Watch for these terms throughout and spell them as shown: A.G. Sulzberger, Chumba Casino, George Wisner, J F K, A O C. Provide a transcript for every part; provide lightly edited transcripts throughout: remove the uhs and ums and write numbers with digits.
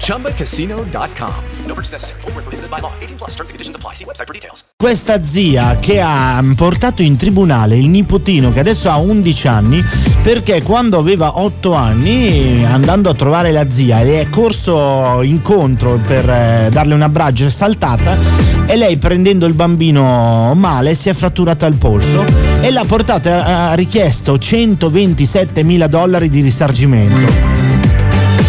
ChumbaCasino.com. No purchase necessary. Void where prohibited by law. 18+ terms and conditions apply. See website for details. Questa zia che ha portato in tribunale il nipotino che adesso ha 11 anni perché quando aveva 8 anni, andando a trovare la zia, le è corso incontro per darle un abbraccio, è saltata e lei, prendendo il bambino male, si è fratturata il polso e l'ha portata, ha richiesto $127,000 di risarcimento.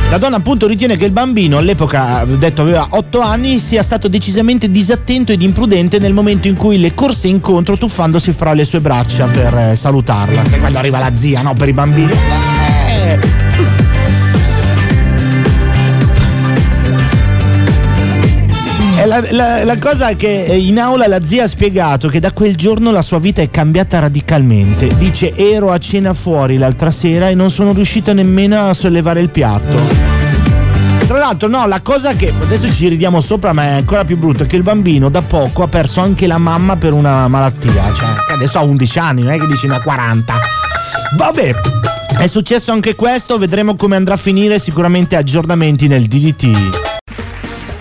La donna appunto ritiene che il bambino, all'epoca detto aveva 8 anni, sia stato decisamente disattento ed imprudente nel momento in cui le corse incontro tuffandosi fra le sue braccia per salutarla. Sai quando arriva la zia, no? Per i bambini. La cosa è che in aula la zia ha spiegato che da quel giorno la sua vita è cambiata radicalmente. Dice: ero a cena fuori l'altra sera e non sono riuscita nemmeno a sollevare il piatto. Tra l'altro, no, la cosa che adesso ci ridiamo sopra, ma è ancora più brutta, è che il bambino da poco ha perso anche la mamma per una malattia. Cioè, adesso ha 11 anni, non è che dice ne ha 40. Vabbè, è successo anche questo, vedremo come andrà a finire. Sicuramente aggiornamenti nel DDT.